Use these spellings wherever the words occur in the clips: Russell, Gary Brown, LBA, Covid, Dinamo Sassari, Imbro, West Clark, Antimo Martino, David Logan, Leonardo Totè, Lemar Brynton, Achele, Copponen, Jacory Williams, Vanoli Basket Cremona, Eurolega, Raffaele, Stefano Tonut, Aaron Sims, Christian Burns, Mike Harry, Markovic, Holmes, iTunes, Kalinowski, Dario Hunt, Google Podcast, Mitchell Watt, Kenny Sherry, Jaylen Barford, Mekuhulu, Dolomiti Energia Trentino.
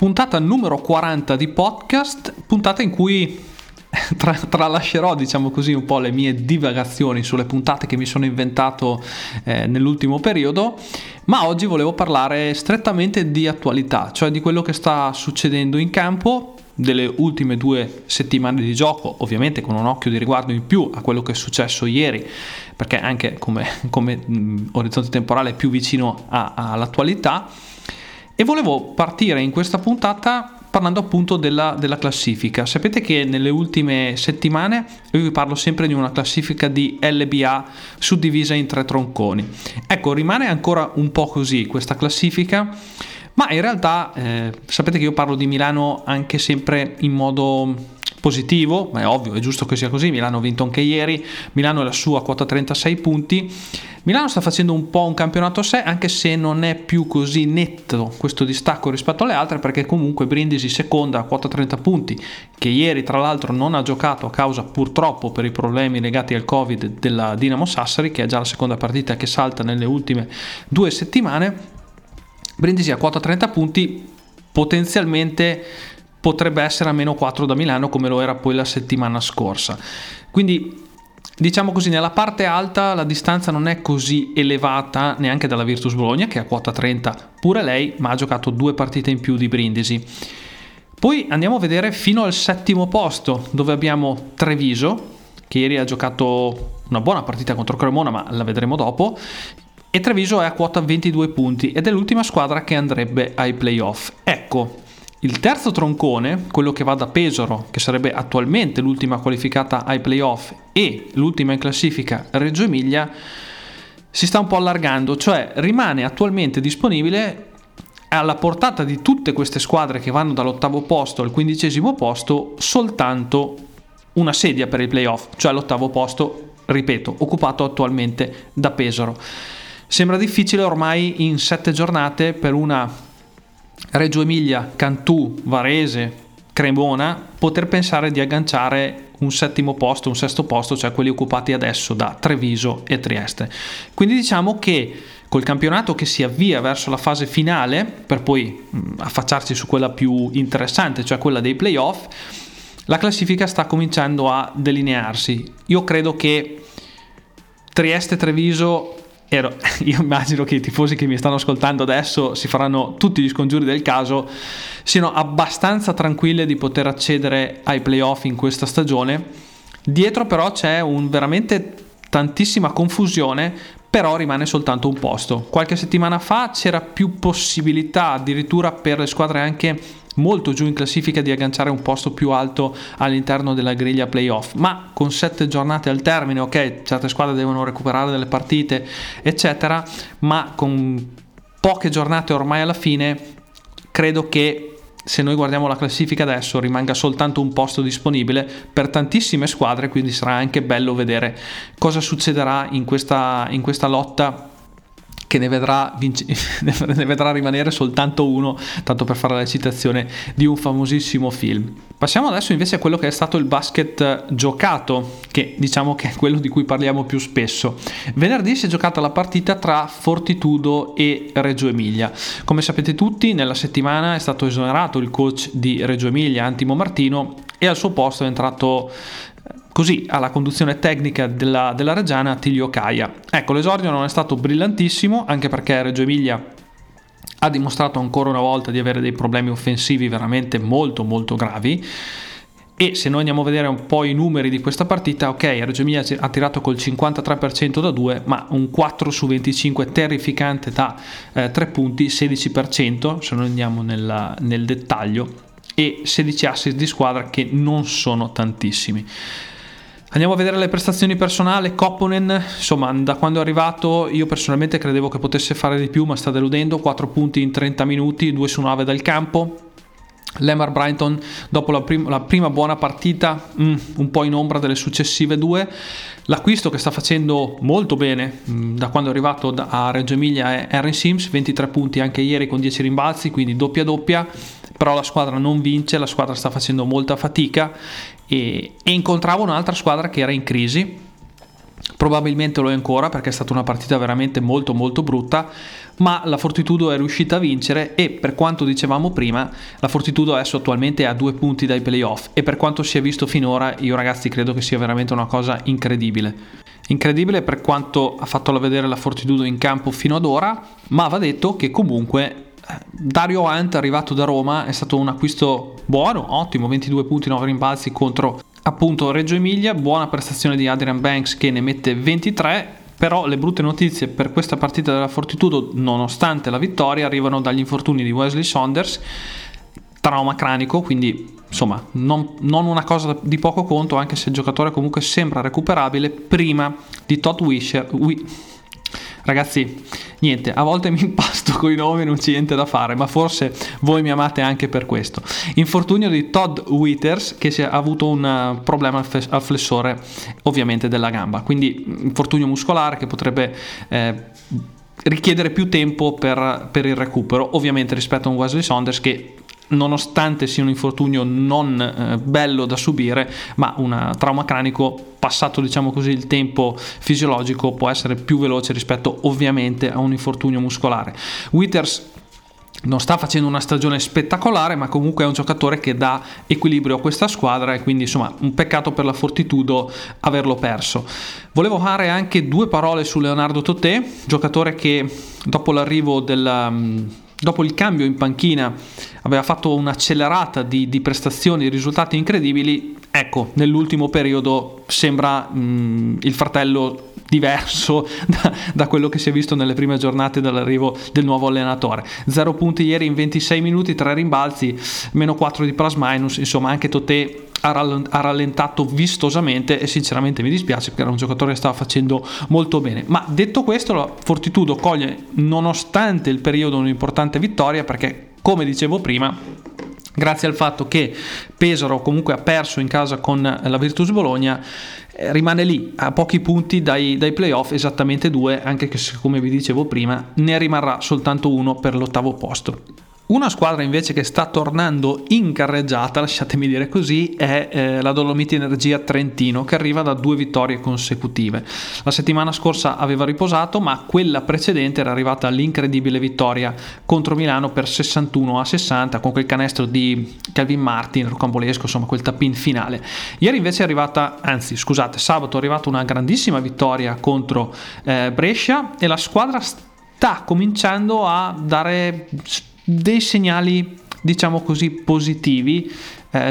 puntata numero 40 di podcast, puntata in cui tralascerò, diciamo così, un po' le mie divagazioni sulle puntate che mi sono inventato nell'ultimo periodo, ma oggi volevo parlare strettamente di attualità, cioè di quello che sta succedendo in campo, delle ultime 2 settimane di gioco, ovviamente con un occhio di riguardo in più a quello che è successo ieri, perché anche come orizzonte temporale è più vicino all'attualità. E volevo partire in questa puntata parlando appunto della classifica. Sapete che nelle ultime settimane io vi parlo sempre di una classifica di LBA suddivisa in 3 tronconi. Ecco, rimane ancora un po' così questa classifica, ma in realtà sapete che io parlo di Milano anche sempre in modo positivo, ma è ovvio, è giusto che sia così. Milano ha vinto anche ieri, Milano è la sua quota 36 punti, Milano sta facendo un po' un campionato a sé, anche se non è più così netto questo distacco rispetto alle altre, perché comunque Brindisi seconda a quota 30 punti, che ieri tra l'altro non ha giocato a causa, purtroppo, per i problemi legati al Covid della Dinamo Sassari, che è già la seconda partita che salta nelle ultime 2 settimane. Brindisi a quota 30 punti, potenzialmente potrebbe essere a meno 4 da Milano, come lo era poi la settimana scorsa. Quindi, diciamo così, nella parte alta la distanza non è così elevata neanche dalla Virtus Bologna, che è a quota 30 pure lei, ma ha giocato 2 partite in più di Brindisi. Poi andiamo a vedere fino al 7° posto, dove abbiamo Treviso, che ieri ha giocato una buona partita contro Cremona, ma la vedremo dopo. E Treviso è a quota 22 punti ed è l'ultima squadra che andrebbe ai playoff. Ecco, il 3° troncone, quello che va da Pesaro, che sarebbe attualmente l'ultima qualificata ai playoff e l'ultima in classifica, Reggio Emilia, si sta un po' allargando, cioè rimane attualmente disponibile alla portata di tutte queste squadre che vanno dall'8° posto al 15° posto soltanto una sedia per i playoff, cioè l'8° posto, ripeto, occupato attualmente da Pesaro. Sembra difficile ormai in 7 giornate per una Reggio Emilia, Cantù, Varese, Cremona poter pensare di agganciare un 7° posto, un 6° posto, cioè quelli occupati adesso da Treviso e Trieste. Quindi diciamo che col campionato che si avvia verso la fase finale, per poi affacciarci su quella più interessante, cioè quella dei playoff, la classifica sta cominciando a delinearsi. Io credo che Trieste-Treviso, io immagino che i tifosi che mi stanno ascoltando adesso si faranno tutti gli scongiuri del caso, siano abbastanza tranquille di poter accedere ai playoff in questa stagione. Dietro però c'è veramente tantissima confusione, però rimane soltanto un posto. Qualche settimana fa c'era più possibilità addirittura per le squadre anche molto giù in classifica di agganciare un posto più alto all'interno della griglia playoff, ma con 7 giornate al termine, ok, certe squadre devono recuperare delle partite eccetera, ma con poche giornate ormai alla fine credo che, se noi guardiamo la classifica adesso, rimanga soltanto un posto disponibile per tantissime squadre. Quindi sarà anche bello vedere cosa succederà in questa lotta, che ne vedrà rimanere soltanto uno, tanto per fare la citazione di un famosissimo film. Passiamo adesso invece a quello che è stato il basket giocato, che diciamo che è quello di cui parliamo più spesso. Venerdì si è giocata la partita tra Fortitudo e Reggio Emilia. Come sapete tutti, nella settimana è stato esonerato il coach di Reggio Emilia, Antimo Martino, e al suo posto è entrato così alla conduzione tecnica della Reggiana Tigliocaia. Ecco, l'esordio non è stato brillantissimo, anche perché Reggio Emilia ha dimostrato ancora una volta di avere dei problemi offensivi veramente molto molto gravi. E se noi andiamo a vedere un po' i numeri di questa partita, ok, Reggio Emilia ha tirato col 53% da 2, ma un 4 su 25 terrificante da 3 punti, 16%, se noi andiamo nel dettaglio, e 16 assist di squadra, che non sono tantissimi. Andiamo a vedere le prestazioni personali. Copponen, insomma, da quando è arrivato io personalmente credevo che potesse fare di più, ma sta deludendo. 4 punti in 30 minuti, 2 su 9 dal campo. Lemar Brynton, dopo la prima buona partita, un po' in ombra delle successive 2. L'acquisto che sta facendo molto bene da quando è arrivato a Reggio Emilia è Aaron Sims, 23 punti anche ieri con 10 rimbalzi, quindi doppia. Però la squadra non vince, la squadra sta facendo molta fatica e incontrava un'altra squadra che era in crisi, probabilmente lo è ancora, perché è stata una partita veramente molto molto brutta, ma la Fortitudo è riuscita a vincere, e per quanto dicevamo prima, la Fortitudo adesso attualmente è a 2 punti dai playoff, e per quanto si è visto finora, io ragazzi credo che sia veramente una cosa incredibile. Incredibile per quanto ha fatto vedere la Fortitudo in campo fino ad ora, ma va detto che comunque Dario Hunt, arrivato da Roma, è stato un acquisto buono, ottimo, 22 punti, 9 rimbalzi contro appunto Reggio Emilia, buona prestazione di Adrian Banks che ne mette 23, però le brutte notizie per questa partita della Fortitudo, nonostante la vittoria, arrivano dagli infortuni di Wesley Saunders, trauma cranico, quindi insomma non una cosa di poco conto, anche se il giocatore comunque sembra recuperabile, prima di Todd Withers. Ragazzi, niente, a volte mi impasto con i nomi, non c'è niente da fare, ma forse voi mi amate anche per questo. Infortunio di Todd Withers, che si è avuto un problema al flessore ovviamente della gamba, quindi infortunio muscolare che potrebbe richiedere più tempo per il recupero, ovviamente rispetto a un Wesley Saunders che, nonostante sia un infortunio non bello da subire, ma un trauma cranico, passato diciamo così il tempo fisiologico, può essere più veloce rispetto ovviamente a un infortunio muscolare. Withers non sta facendo una stagione spettacolare, ma comunque è un giocatore che dà equilibrio a questa squadra, e quindi insomma un peccato per la Fortitudo averlo perso. Volevo fare anche 2 parole su Leonardo Totè, giocatore che dopo il cambio in panchina aveva fatto un'accelerata di prestazioni e risultati incredibili. Ecco, nell'ultimo periodo sembra il fratello diverso da quello che si è visto nelle prime giornate dall'arrivo del nuovo allenatore. 0 punti ieri in 26 minuti, 3 rimbalzi, meno 4 di plus minus, insomma anche Totè ha rallentato vistosamente, e sinceramente mi dispiace perché era un giocatore che stava facendo molto bene. Ma detto questo, la Fortitudo coglie nonostante il periodo un'importante vittoria, perché come dicevo prima, grazie al fatto che Pesaro comunque ha perso in casa con la Virtus Bologna, rimane lì a pochi punti dai playoff, esattamente 2, anche che come vi dicevo prima ne rimarrà soltanto 1 per l'8° posto. Una squadra invece che sta tornando in carreggiata, lasciatemi dire così, è la Dolomiti Energia Trentino, che arriva da 2 vittorie consecutive. La settimana scorsa aveva riposato, ma quella precedente era arrivata all'incredibile vittoria contro Milano per 61-60, con quel canestro di Kelvin Martin, rocambolesco, insomma quel tap-in finale. Ieri invece sabato è arrivata una grandissima vittoria contro Brescia, e la squadra sta cominciando a dare dei segnali diciamo così positivi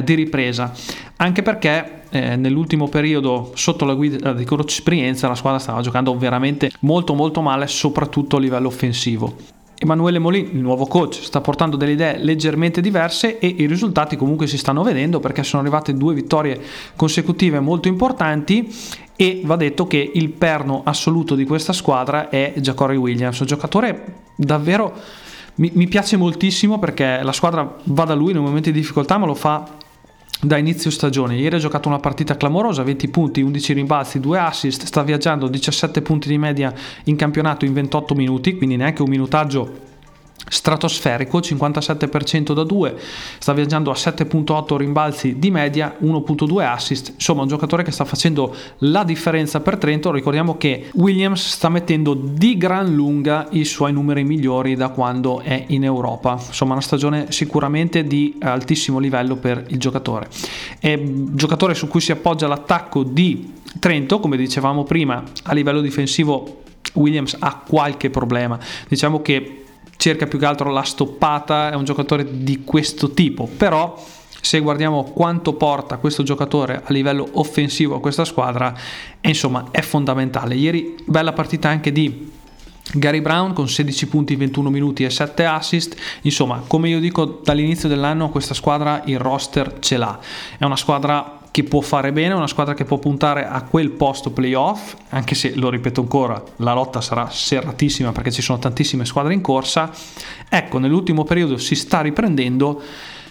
di ripresa, anche perché nell'ultimo periodo sotto la guida di Coach Esperienza la squadra stava giocando veramente molto molto male, soprattutto a livello offensivo. Emanuele Molin, il nuovo coach, sta portando delle idee leggermente diverse, e i risultati comunque si stanno vedendo, perché sono arrivate 2 vittorie consecutive molto importanti, e va detto che il perno assoluto di questa squadra è Jacory Williams, un giocatore davvero mi piace moltissimo, perché la squadra va da lui nei momenti di difficoltà, ma lo fa da inizio stagione. Ieri ha giocato una partita clamorosa, 20 punti, 11 rimbalzi, 2 assist, sta viaggiando 17 punti di media in campionato in 28 minuti, quindi neanche un minutaggio stratosferico, 57% da 2, sta viaggiando a 7.8 rimbalzi di media, 1.2 assist, insomma un giocatore che sta facendo la differenza per Trento. Ricordiamo che Williams sta mettendo di gran lunga i suoi numeri migliori da quando è in Europa, insomma una stagione sicuramente di altissimo livello per il giocatore. È un giocatore su cui si appoggia l'attacco di Trento, come dicevamo prima. A livello difensivo Williams ha qualche problema, diciamo che cerca più che altro la stoppata, è un giocatore di questo tipo, però se guardiamo quanto porta questo giocatore a livello offensivo a questa squadra, insomma è fondamentale. Ieri bella partita anche di Gary Brown con 16 punti, 21 minuti e 7 assist, insomma come io dico dall'inizio dell'anno questa squadra il roster ce l'ha, è una squadra che può fare bene, una squadra che può puntare a quel posto playoff, anche se, lo ripeto ancora, la lotta sarà serratissima perché ci sono tantissime squadre in corsa. Ecco, nell'ultimo periodo si sta riprendendo,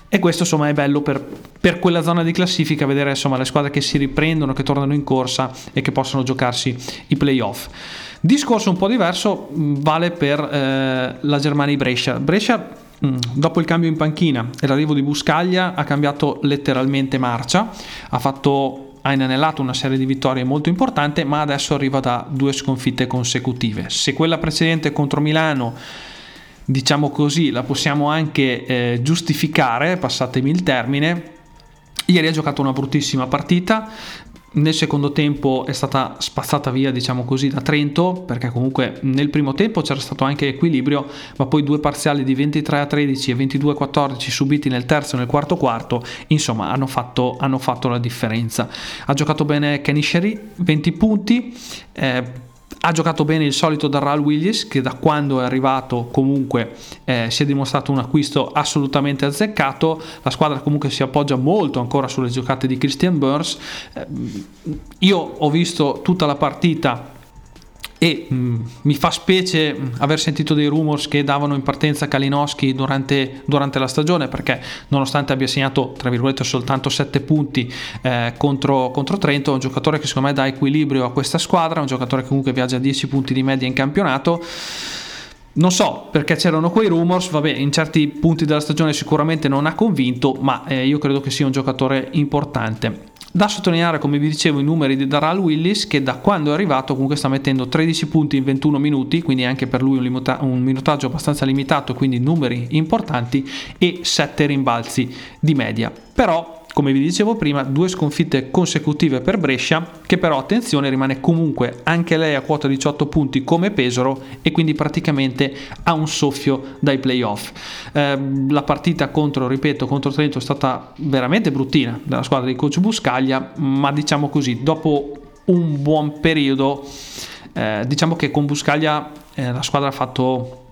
e questo insomma è bello per quella zona di classifica, vedere insomma le squadre che si riprendono, che tornano in corsa e che possono giocarsi i playoff. Discorso un po' diverso vale per la Germania Brescia. Brescia dopo il cambio in panchina e l'arrivo di Buscaglia ha cambiato letteralmente marcia, ha inanellato una serie di vittorie molto importante, ma adesso arriva da 2 sconfitte consecutive. Se quella precedente contro Milano diciamo così, la possiamo anche giustificare, passatemi il termine. Ieri ha giocato una bruttissima partita, nel secondo tempo è stata spazzata via, diciamo così, da Trento, perché comunque nel primo tempo c'era stato anche equilibrio, ma poi due parziali di 23-13 e 22-14 subiti nel terzo e nel quarto, insomma hanno fatto la differenza. Ha giocato bene Kenny Sherry, 20 punti, ha giocato bene il solito Daryl Willis, che da quando è arrivato comunque si è dimostrato un acquisto assolutamente azzeccato. La squadra comunque si appoggia molto ancora sulle giocate di Christian Burns. Io ho visto tutta la partita e mi fa specie aver sentito dei rumors che davano in partenza Kalinowski durante la stagione, perché nonostante abbia segnato tra virgolette soltanto 7 punti contro Trento, è un giocatore che secondo me dà equilibrio a questa squadra, un giocatore che comunque viaggia a 10 punti di media in campionato. Non so perché c'erano quei rumors, vabbè, in certi punti della stagione sicuramente non ha convinto, ma io credo che sia un giocatore importante. Da sottolineare, come vi dicevo, i numeri di Daryl Willis, che da quando è arrivato comunque sta mettendo 13 punti in 21 minuti, quindi anche per lui un minutaggio abbastanza limitato, quindi numeri importanti, e 7 rimbalzi di media. Però, come vi dicevo prima, 2 sconfitte consecutive per Brescia, che però, attenzione, rimane comunque anche lei a quota 18 punti come Pesaro, e quindi praticamente a un soffio dai playoff. La partita contro Trento è stata veramente bruttina dalla squadra di coach Buscaglia, ma diciamo così, dopo un buon periodo, diciamo che con Buscaglia la squadra ha fatto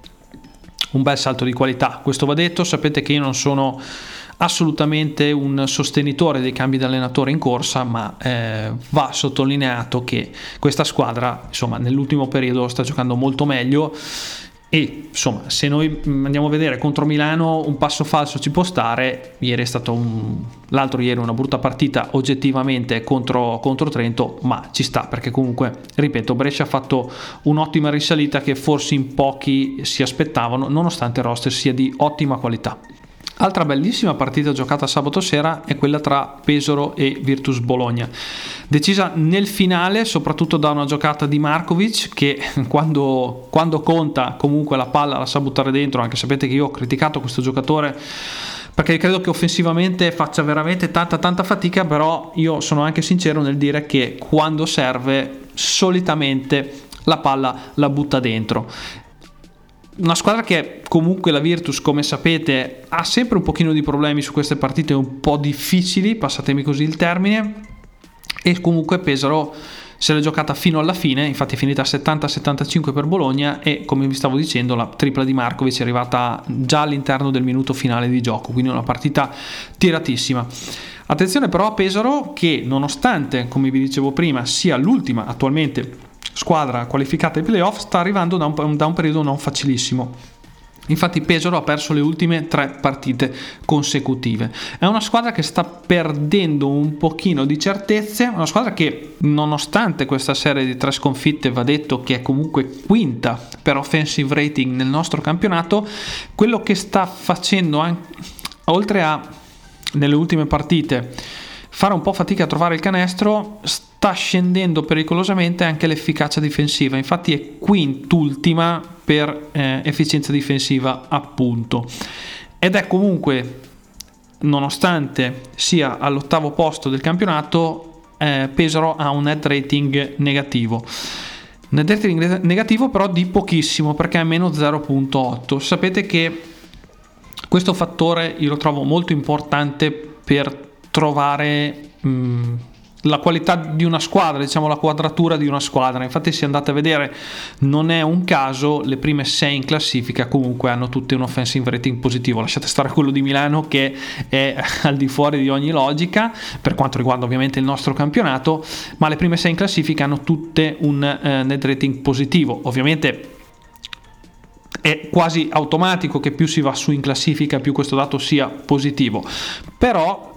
un bel salto di qualità. Questo va detto, sapete che io non sono assolutamente un sostenitore dei cambi di allenatore in corsa, ma va sottolineato che questa squadra, insomma, nell'ultimo periodo sta giocando molto meglio, e insomma, se noi andiamo a vedere contro Milano un passo falso ci può stare, ieri è stato l'altro ieri una brutta partita oggettivamente contro Trento, ma ci sta, perché comunque, ripeto, Brescia ha fatto un'ottima risalita che forse in pochi si aspettavano, nonostante il roster sia di ottima qualità. Altra bellissima partita giocata sabato sera è quella tra Pesaro e Virtus Bologna, decisa nel finale soprattutto da una giocata di Markovic, che quando conta comunque la palla la sa buttare dentro, anche sapete che io ho criticato questo giocatore perché credo che offensivamente faccia veramente tanta fatica, però io sono anche sincero nel dire che quando serve solitamente la palla la butta dentro. Una squadra che comunque, la Virtus, come sapete, ha sempre un pochino di problemi su queste partite un po' difficili, passatemi così il termine, e comunque Pesaro se l'è giocata fino alla fine, infatti è finita 70-75 per Bologna, e come vi stavo dicendo la tripla di Markovic è arrivata già all'interno del minuto finale di gioco, quindi una partita tiratissima. Attenzione però a Pesaro, che nonostante, come vi dicevo prima, sia l'ultima attualmente squadra qualificata ai playoff, sta arrivando da un periodo non facilissimo. Infatti Pesaro ha perso le ultime 3 partite consecutive, è una squadra che sta perdendo un pochino di certezze, una squadra che nonostante questa serie di 3 sconfitte, va detto che è comunque quinta per offensive rating nel nostro campionato. Quello che sta facendo, oltre a nelle ultime partite fare un po' fatica a trovare il canestro, sta scendendo pericolosamente anche l'efficacia difensiva, infatti è quintultima per efficienza difensiva appunto, ed è comunque, nonostante sia all'8° posto del campionato, Pesaro ha un net rating negativo. Net rating negativo però di pochissimo, perché è meno 0.8. Sapete che questo fattore io lo trovo molto importante per trovare la qualità di una squadra, diciamo la quadratura di una squadra. Infatti se andate a vedere non è un caso, le prime 6 in classifica comunque hanno tutte un offensive rating positivo, lasciate stare quello di Milano che è al di fuori di ogni logica per quanto riguarda ovviamente il nostro campionato, ma le prime 6 in classifica hanno tutte un net rating positivo. Ovviamente è quasi automatico che più si va su in classifica più questo dato sia positivo, però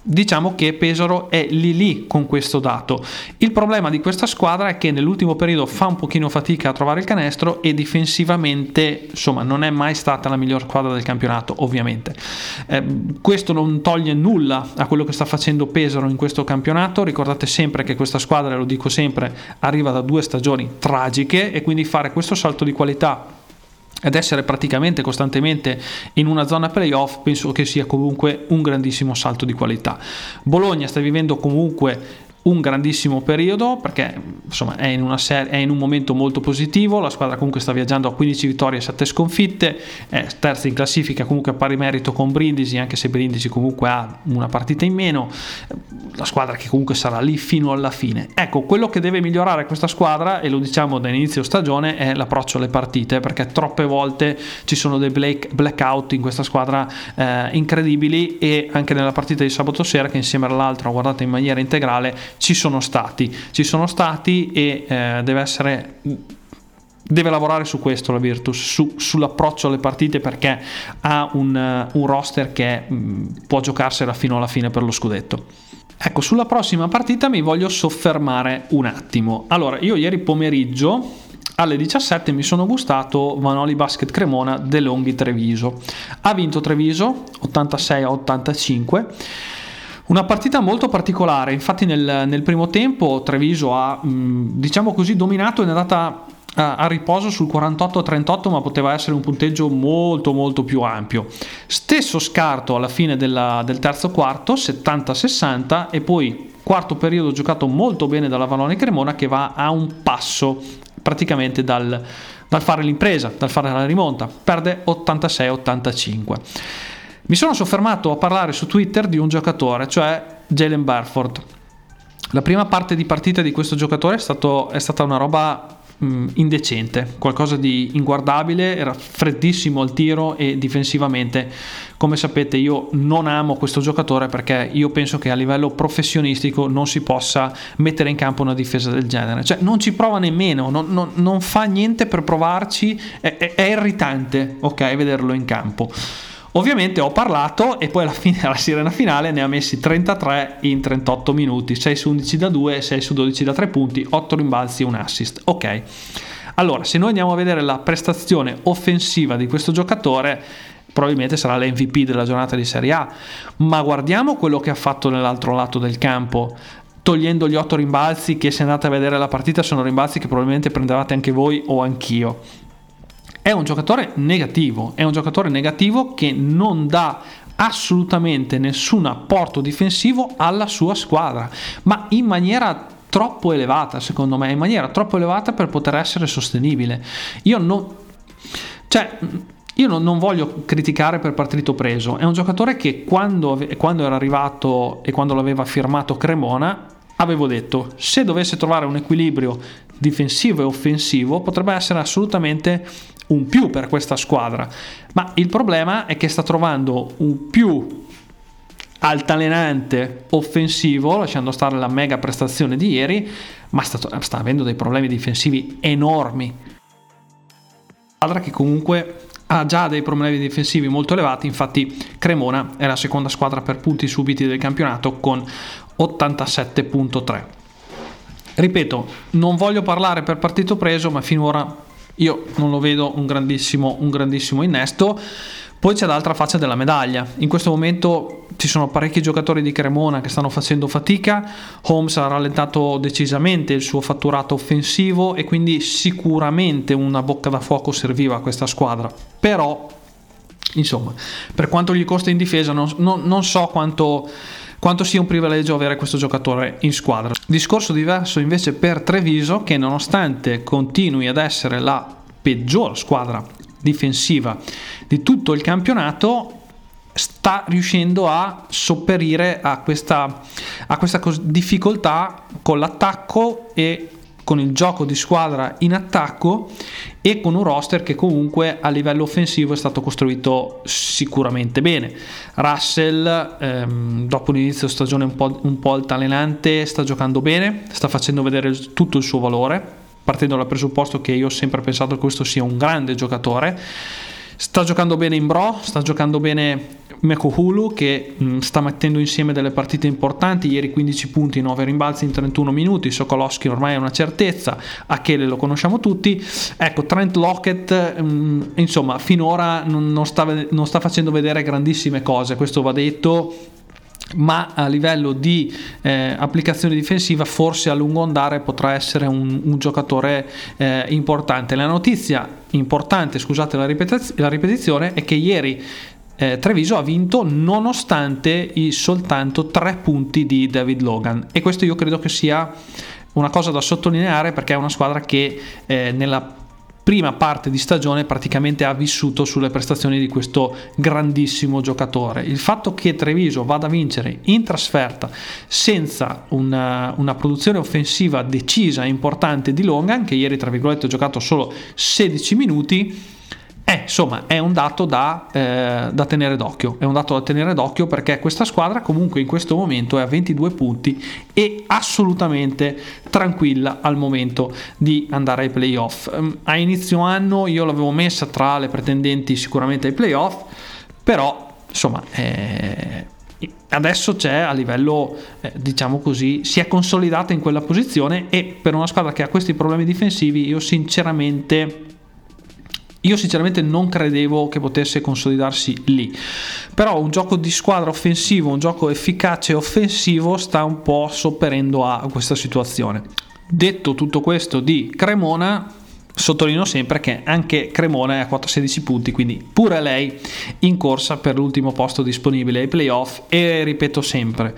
diciamo che Pesaro è lì con questo dato. Il problema di questa squadra è che nell'ultimo periodo fa un pochino fatica a trovare il canestro, e difensivamente insomma non è mai stata la miglior squadra del campionato ovviamente. Questo non toglie nulla a quello che sta facendo Pesaro in questo campionato. Ricordate sempre che questa squadra, lo dico sempre, arriva da 2 stagioni tragiche, e quindi fare questo salto di qualità ed essere praticamente costantemente in una zona playoff penso che sia comunque un grandissimo salto di qualità. Bologna sta vivendo comunque un grandissimo periodo, perché insomma è in una è in un momento molto positivo. La squadra comunque sta viaggiando a 15 vittorie e 7 sconfitte, è terza in classifica, comunque a pari merito con Brindisi, anche se Brindisi comunque ha una partita in meno, la squadra che comunque sarà lì fino alla fine. Ecco, quello che deve migliorare questa squadra, e lo diciamo da inizio stagione, è l'approccio alle partite, perché troppe volte ci sono dei blackout in questa squadra incredibili, e anche nella partita di sabato sera, che insieme all'altro ho guardato in maniera integrale, ci sono stati e deve lavorare su questo la Virtus, sull'approccio alle partite, perché ha un roster che può giocarsela fino alla fine per lo scudetto. Ecco, sulla prossima partita mi voglio soffermare un attimo. Allora, io ieri pomeriggio alle 17 mi sono gustato Vanoli Basket Cremona, De Longhi Treviso. Ha vinto Treviso 86-85. Una partita molto particolare, infatti nel primo tempo Treviso ha, diciamo così, dominato, e è andata a riposo sul 48-38, ma poteva essere un punteggio molto molto più ampio. Stesso scarto alla fine del terzo quarto, 70-60, e poi quarto periodo giocato molto bene dalla Vanoni Cremona, che va a un passo praticamente dal fare l'impresa, dal fare la rimonta, perde 86-85. Mi sono soffermato a parlare su Twitter di un giocatore, cioè Jaylen Barford. La prima parte di partita di questo giocatore è stata una roba indecente, qualcosa di inguardabile, era freddissimo al tiro e difensivamente. Come sapete, io non amo questo giocatore, perché io penso che a livello professionistico non si possa mettere in campo una difesa del genere, cioè non ci prova nemmeno, non fa niente per provarci, è irritante, ok, vederlo in campo. Ovviamente ho parlato, e poi alla fine, alla sirena finale, ne ha messi 33 in 38 minuti, 6 su 11 da 2, 6 su 12 da 3 punti, 8 rimbalzi e un assist. Ok, allora se noi andiamo a vedere la prestazione offensiva di questo giocatore, probabilmente sarà l'MVP della giornata di Serie A, ma guardiamo quello che ha fatto nell'altro lato del campo, togliendo gli 8 rimbalzi che, se andate a vedere la partita, sono rimbalzi che probabilmente prendevate anche voi o anch'io. È un giocatore negativo che non dà assolutamente nessun apporto difensivo alla sua squadra, ma in maniera troppo elevata, secondo me, in maniera troppo elevata per poter essere sostenibile. Io non voglio criticare per partito preso, è un giocatore che quando era arrivato e quando l'aveva firmato Cremona, avevo detto, se dovesse trovare un equilibrio difensivo e offensivo, potrebbe essere assolutamente un più per questa squadra, ma il problema è che sta trovando un più altalenante offensivo, lasciando stare la mega prestazione di ieri, ma sta avendo dei problemi difensivi enormi. Squadra che comunque ha già dei problemi difensivi molto elevati, infatti Cremona è la seconda squadra per punti subiti del campionato con 87.3. ripeto, non voglio parlare per partito preso, ma finora io non lo vedo un grandissimo innesto. Poi c'è l'altra faccia della medaglia. In questo momento ci sono parecchi giocatori di Cremona che stanno facendo fatica. Holmes ha rallentato decisamente il suo fatturato offensivo, e quindi sicuramente una bocca da fuoco serviva a questa squadra. Però, insomma, per quanto gli costa in difesa, non so quanto sia un privilegio avere questo giocatore in squadra. Discorso diverso invece per Treviso, che nonostante continui ad essere la peggior squadra difensiva di tutto il campionato, sta riuscendo a sopperire a questa difficoltà con l'attacco e con il gioco di squadra in attacco, e con un roster che comunque a livello offensivo è stato costruito sicuramente bene. Russell, dopo un inizio stagione un po' altalenante, sta giocando bene, sta facendo vedere tutto il suo valore, partendo dal presupposto che io ho sempre pensato che questo sia un grande giocatore. Sta giocando bene Imbro, sta giocando bene Mekuhulu, che sta mettendo insieme delle partite importanti. Ieri 15 punti, 9 rimbalzi in 31 minuti. Sokolowski ormai è una certezza, Achele lo conosciamo tutti. Ecco, Trent Lockett, insomma, finora non sta facendo vedere grandissime cose, questo va detto. ma a livello di applicazione difensiva forse a lungo andare potrà essere un giocatore importante. La notizia importante, scusate la ripetizione, è che ieri Treviso ha vinto nonostante i soltanto 3 punti di David Logan, e questo io credo che sia una cosa da sottolineare, perché è una squadra che nella prima parte di stagione praticamente ha vissuto sulle prestazioni di questo grandissimo giocatore. Il fatto che Treviso vada a vincere in trasferta senza una produzione offensiva decisa e importante di Logan, che ieri tra virgolette ha giocato solo 16 minuti, insomma è un dato da tenere d'occhio, è un dato da tenere d'occhio, perché questa squadra comunque in questo momento è a 22 punti e assolutamente tranquilla al momento di andare ai playoff. A inizio anno io l'avevo messa tra le pretendenti sicuramente ai playoff, però insomma adesso c'è a livello diciamo così, si è consolidata in quella posizione, e per una squadra che ha questi problemi difensivi io sinceramente non credevo che potesse consolidarsi lì. Però un gioco di squadra offensivo, un gioco efficace offensivo sta un po' sopperendo a questa situazione. Detto tutto questo di Cremona, sottolineo sempre che anche Cremona è a 16 punti, quindi pure lei in corsa per l'ultimo posto disponibile ai playoff. E ripeto sempre,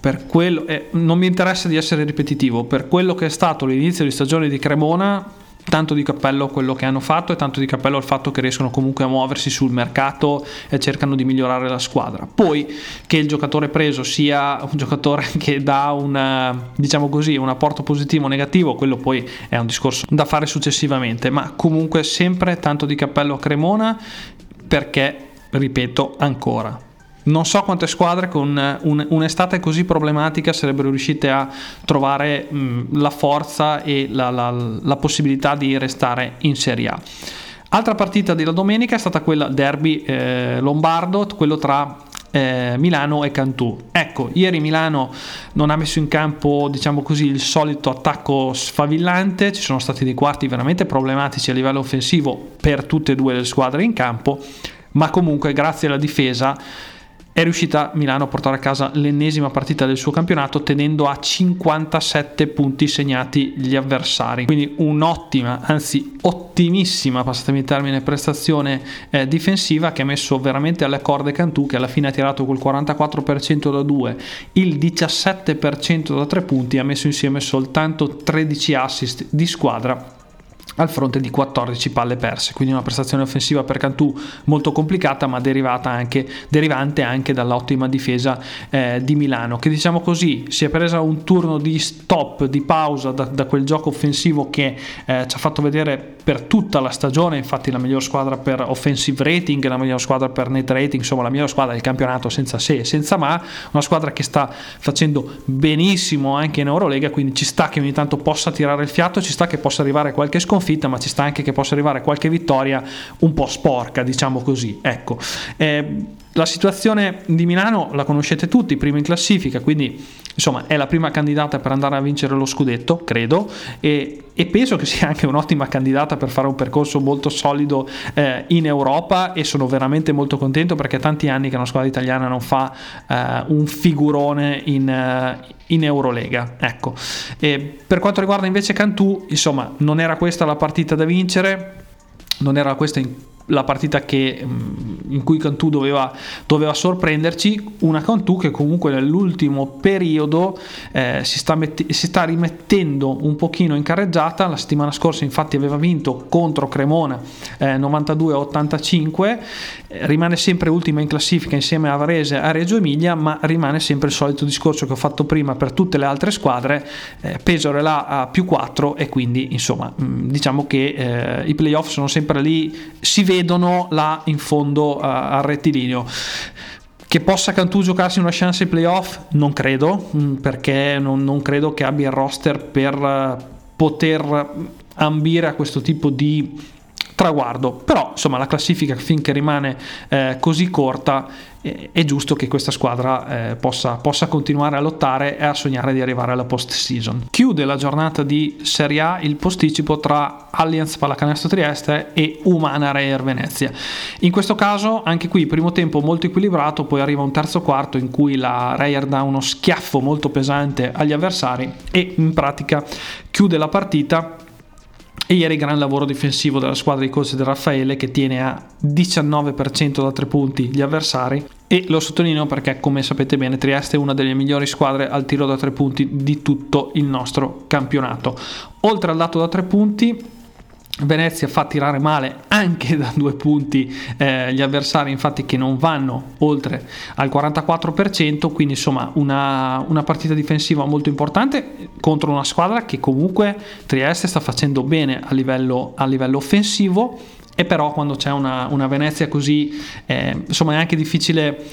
per quello non mi interessa di essere ripetitivo, per quello che è stato l'inizio di stagione di Cremona, tanto di cappello quello che hanno fatto, e tanto di cappello il fatto che riescono comunque a muoversi sul mercato e cercano di migliorare la squadra. Poi che il giocatore preso sia un giocatore che dà un apporto positivo o negativo, quello poi è un discorso da fare successivamente, ma comunque sempre tanto di cappello a Cremona, perché ripeto ancora, non so quante squadre con un'estate così problematica sarebbero riuscite a trovare la forza e la possibilità di restare in Serie A. Altra partita della domenica è stata quella derby lombardo, quello tra Milano e Cantù. Ecco, ieri Milano non ha messo in campo, diciamo così, il solito attacco sfavillante, ci sono stati dei quarti veramente problematici a livello offensivo per tutte e due le squadre in campo, ma comunque grazie alla difesa è riuscita Milano a portare a casa l'ennesima partita del suo campionato, tenendo a 57 punti segnati gli avversari. Quindi un'ottima, anzi ottimissima, passatemi il termine, prestazione difensiva, che ha messo veramente alle corde Cantù, che alla fine ha tirato col 44% da 2, il 17% da 3 punti, ha messo insieme soltanto 13 assist di squadra al fronte di 14 palle perse. Quindi una prestazione offensiva per Cantù molto complicata, ma derivante anche dall'ottima difesa di Milano, che diciamo così si è presa un turno di stop, di pausa da quel gioco offensivo che ci ha fatto vedere per tutta la stagione. Infatti la miglior squadra per offensive rating, la miglior squadra per net rating, insomma la miglior squadra del campionato senza se e senza ma, una squadra che sta facendo benissimo anche in Eurolega, quindi ci sta che ogni tanto possa tirare il fiato, ci sta che possa arrivare qualche sconfitta, ma ci sta anche che possa arrivare qualche vittoria un po' sporca, diciamo così. Ecco, la situazione di Milano la conoscete tutti, prima in classifica, quindi insomma è la prima candidata per andare a vincere lo scudetto, credo, e penso che sia anche un'ottima candidata per fare un percorso molto solido in Europa, e sono veramente molto contento perché tanti anni che una squadra italiana non fa un figurone in Eurolega. Ecco, e per quanto riguarda invece Cantù, insomma non era questa la partita da vincere, non era questa la partita in cui Cantù doveva sorprenderci. Una Cantù che comunque nell'ultimo periodo si sta rimettendo un pochino in carreggiata. La settimana scorsa infatti aveva vinto contro Cremona 92-85, rimane sempre ultima in classifica insieme a Varese, a Reggio Emilia, ma rimane sempre il solito discorso che ho fatto prima per tutte le altre squadre, Pesaro è là a +4, e quindi insomma diciamo che i playoff sono sempre lì, si vedono là in fondo al rettilineo. Che possa Cantù giocarsi una chance ai playoff? Non credo, perché non credo che abbia il roster per poter ambire a questo tipo di traguardo. Però insomma la classifica finché rimane così corta è giusto che questa squadra possa continuare a lottare e a sognare di arrivare alla post season. Chiude la giornata di Serie A il posticipo tra Allianz Pallacanestro Trieste e Umana Reyer Venezia. In questo caso anche qui primo tempo molto equilibrato, poi arriva un terzo quarto in cui la Reyer dà uno schiaffo molto pesante agli avversari e in pratica chiude la partita. E ieri gran lavoro difensivo della squadra di coach del Raffaele, che tiene a 19% da 3 punti gli avversari, e lo sottolineo perché, come sapete bene, Trieste è una delle migliori squadre al tiro da 3 punti di tutto il nostro campionato. Oltre al lato da 3 punti, Venezia fa tirare male anche da 2 punti gli avversari, infatti, che non vanno oltre al 44%, quindi insomma una partita difensiva molto importante contro una squadra che comunque Trieste sta facendo bene a livello offensivo, e però quando c'è una Venezia così insomma è anche difficile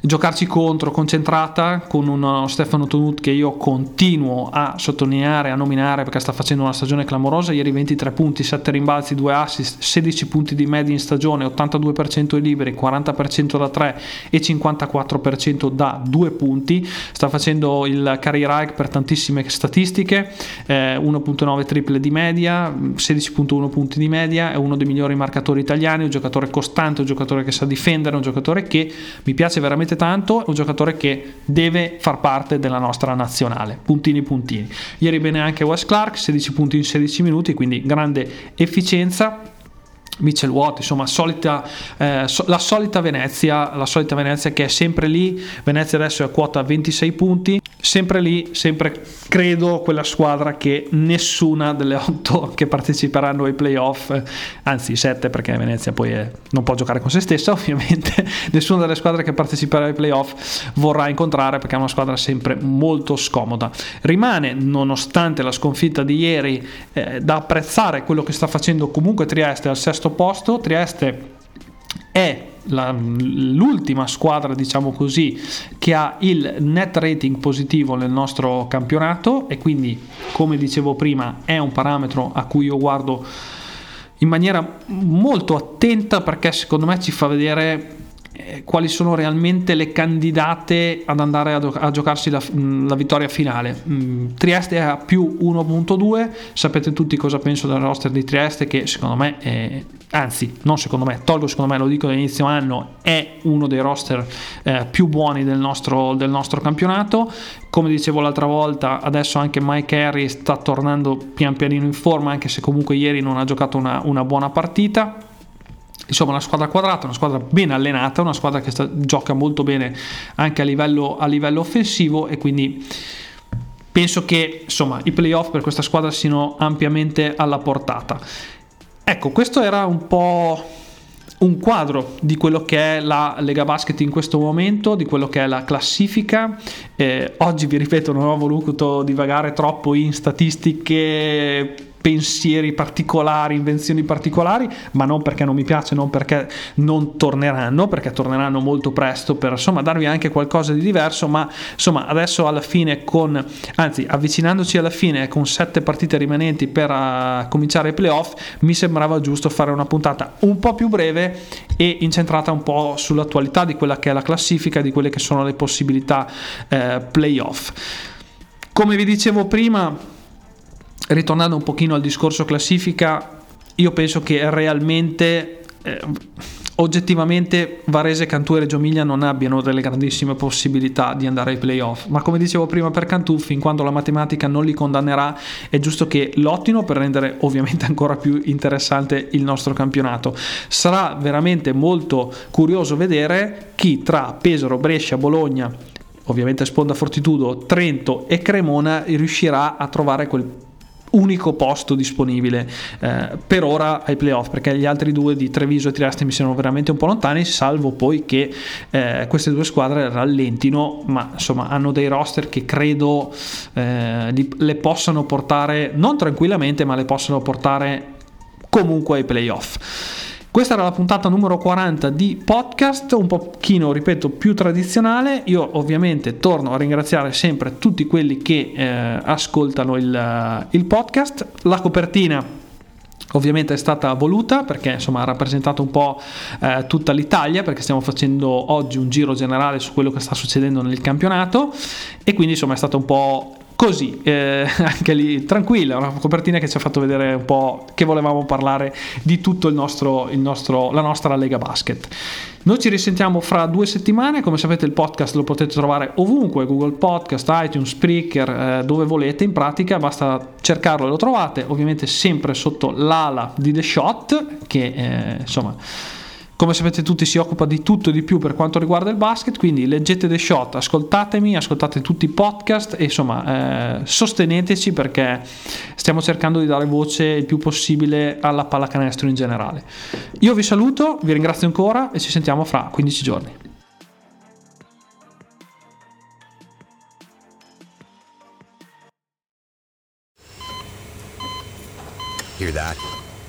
giocarci contro, concentrata, con uno Stefano Tonut che io continuo a sottolineare, a nominare, perché sta facendo una stagione clamorosa. Ieri 23 punti, 7 rimbalzi, 2 assist, 16 punti di media in stagione, 82% ai liberi, 40% da 3 e 54% da 2 punti. Sta facendo il career high per tantissime statistiche, 1.9 triple di media, 16.1 punti di media, è uno dei migliori marcatori italiani, un giocatore costante, un giocatore che sa difendere, un giocatore che mi piace veramente tanto, un giocatore che deve far parte della nostra nazionale. Puntini. Ieri bene anche West Clark, 16 punti in 16 minuti, quindi grande efficienza. Mitchell Watt, insomma la solita Venezia che è sempre lì. Venezia adesso è a quota 26 punti, sempre lì, sempre credo quella squadra che nessuna delle 8 che parteciperanno ai playoff, anzi 7 perché Venezia poi non può giocare con se stessa ovviamente, nessuna delle squadre che parteciperà ai playoff vorrà incontrare, perché è una squadra sempre molto scomoda. Rimane, nonostante la sconfitta di ieri, da apprezzare quello che sta facendo comunque Trieste al sesto posto. Trieste è l'ultima squadra, diciamo così, che ha il net rating positivo nel nostro campionato, e quindi, come dicevo prima, è un parametro a cui io guardo in maniera molto attenta, perché secondo me ci fa vedere quali sono realmente le candidate ad andare a giocarsi la vittoria finale. Trieste è a più 1.2, sapete tutti cosa penso del roster di Trieste, che secondo me lo dico dall'inizio anno, è uno dei roster più buoni del nostro campionato. Come dicevo l'altra volta, adesso anche Mike Harry sta tornando pian pianino in forma, anche se comunque ieri non ha giocato una buona partita. Insomma, una squadra quadrata, una squadra ben allenata, una squadra che gioca molto bene anche a livello offensivo, e quindi penso che insomma i playoff per questa squadra siano ampiamente alla portata. Ecco, questo era un po' un quadro di quello che è la Lega Basket in questo momento, di quello che è la classifica. Oggi, vi ripeto, non ho voluto divagare troppo in statistiche, pensieri particolari, invenzioni particolari, ma non perché non mi piace, non perché non torneranno, perché torneranno molto presto, per insomma darvi anche qualcosa di diverso. Ma insomma adesso alla fine, avvicinandoci alla fine con 7 partite rimanenti per cominciare i playoff, mi sembrava giusto fare una puntata un po' più breve e incentrata un po' sull'attualità di quella che è la classifica, di quelle che sono le possibilità playoff. Come vi dicevo prima, ritornando un pochino al discorso classifica, io penso che realmente, oggettivamente, Varese, Cantù e Reggio Emilia non abbiano delle grandissime possibilità di andare ai playoff, ma come dicevo prima, per Cantù, fin quando la matematica non li condannerà, è giusto che lottino per rendere ovviamente ancora più interessante il nostro campionato. Sarà veramente molto curioso vedere chi tra Pesaro, Brescia, Bologna, ovviamente Sponda Fortitudo, Trento e Cremona riuscirà a trovare quel unico posto disponibile per ora ai playoff, perché gli altri due di Treviso e Trieste mi sembrano veramente un po' lontani, salvo poi che queste due squadre rallentino, ma insomma hanno dei roster che credo le possano portare, non tranquillamente, ma le possono portare comunque ai playoff. Questa era la puntata numero 40 di podcast, un pochino, ripeto, più tradizionale. Io ovviamente torno a ringraziare sempre tutti quelli che ascoltano il podcast. La copertina ovviamente è stata voluta, perché insomma ha rappresentato un po' tutta l'Italia, perché stiamo facendo oggi un giro generale su quello che sta succedendo nel campionato, e quindi insomma è stata un po' così, anche lì tranquilla, una copertina che ci ha fatto vedere un po' che volevamo parlare di tutto la nostra Lega Basket. Noi ci risentiamo fra 2 settimane, come sapete il podcast lo potete trovare ovunque, Google Podcast, iTunes, Spreaker, dove volete, in pratica basta cercarlo e lo trovate, ovviamente sempre sotto l'ala di The Shot, che insomma, come sapete tutti, si occupa di tutto e di più per quanto riguarda il basket, quindi leggete The Shot, ascoltatemi, ascoltate tutti i podcast e insomma sosteneteci, perché stiamo cercando di dare voce il più possibile alla pallacanestro in generale. Io vi saluto, vi ringrazio ancora e ci sentiamo fra 15 giorni. Hear that?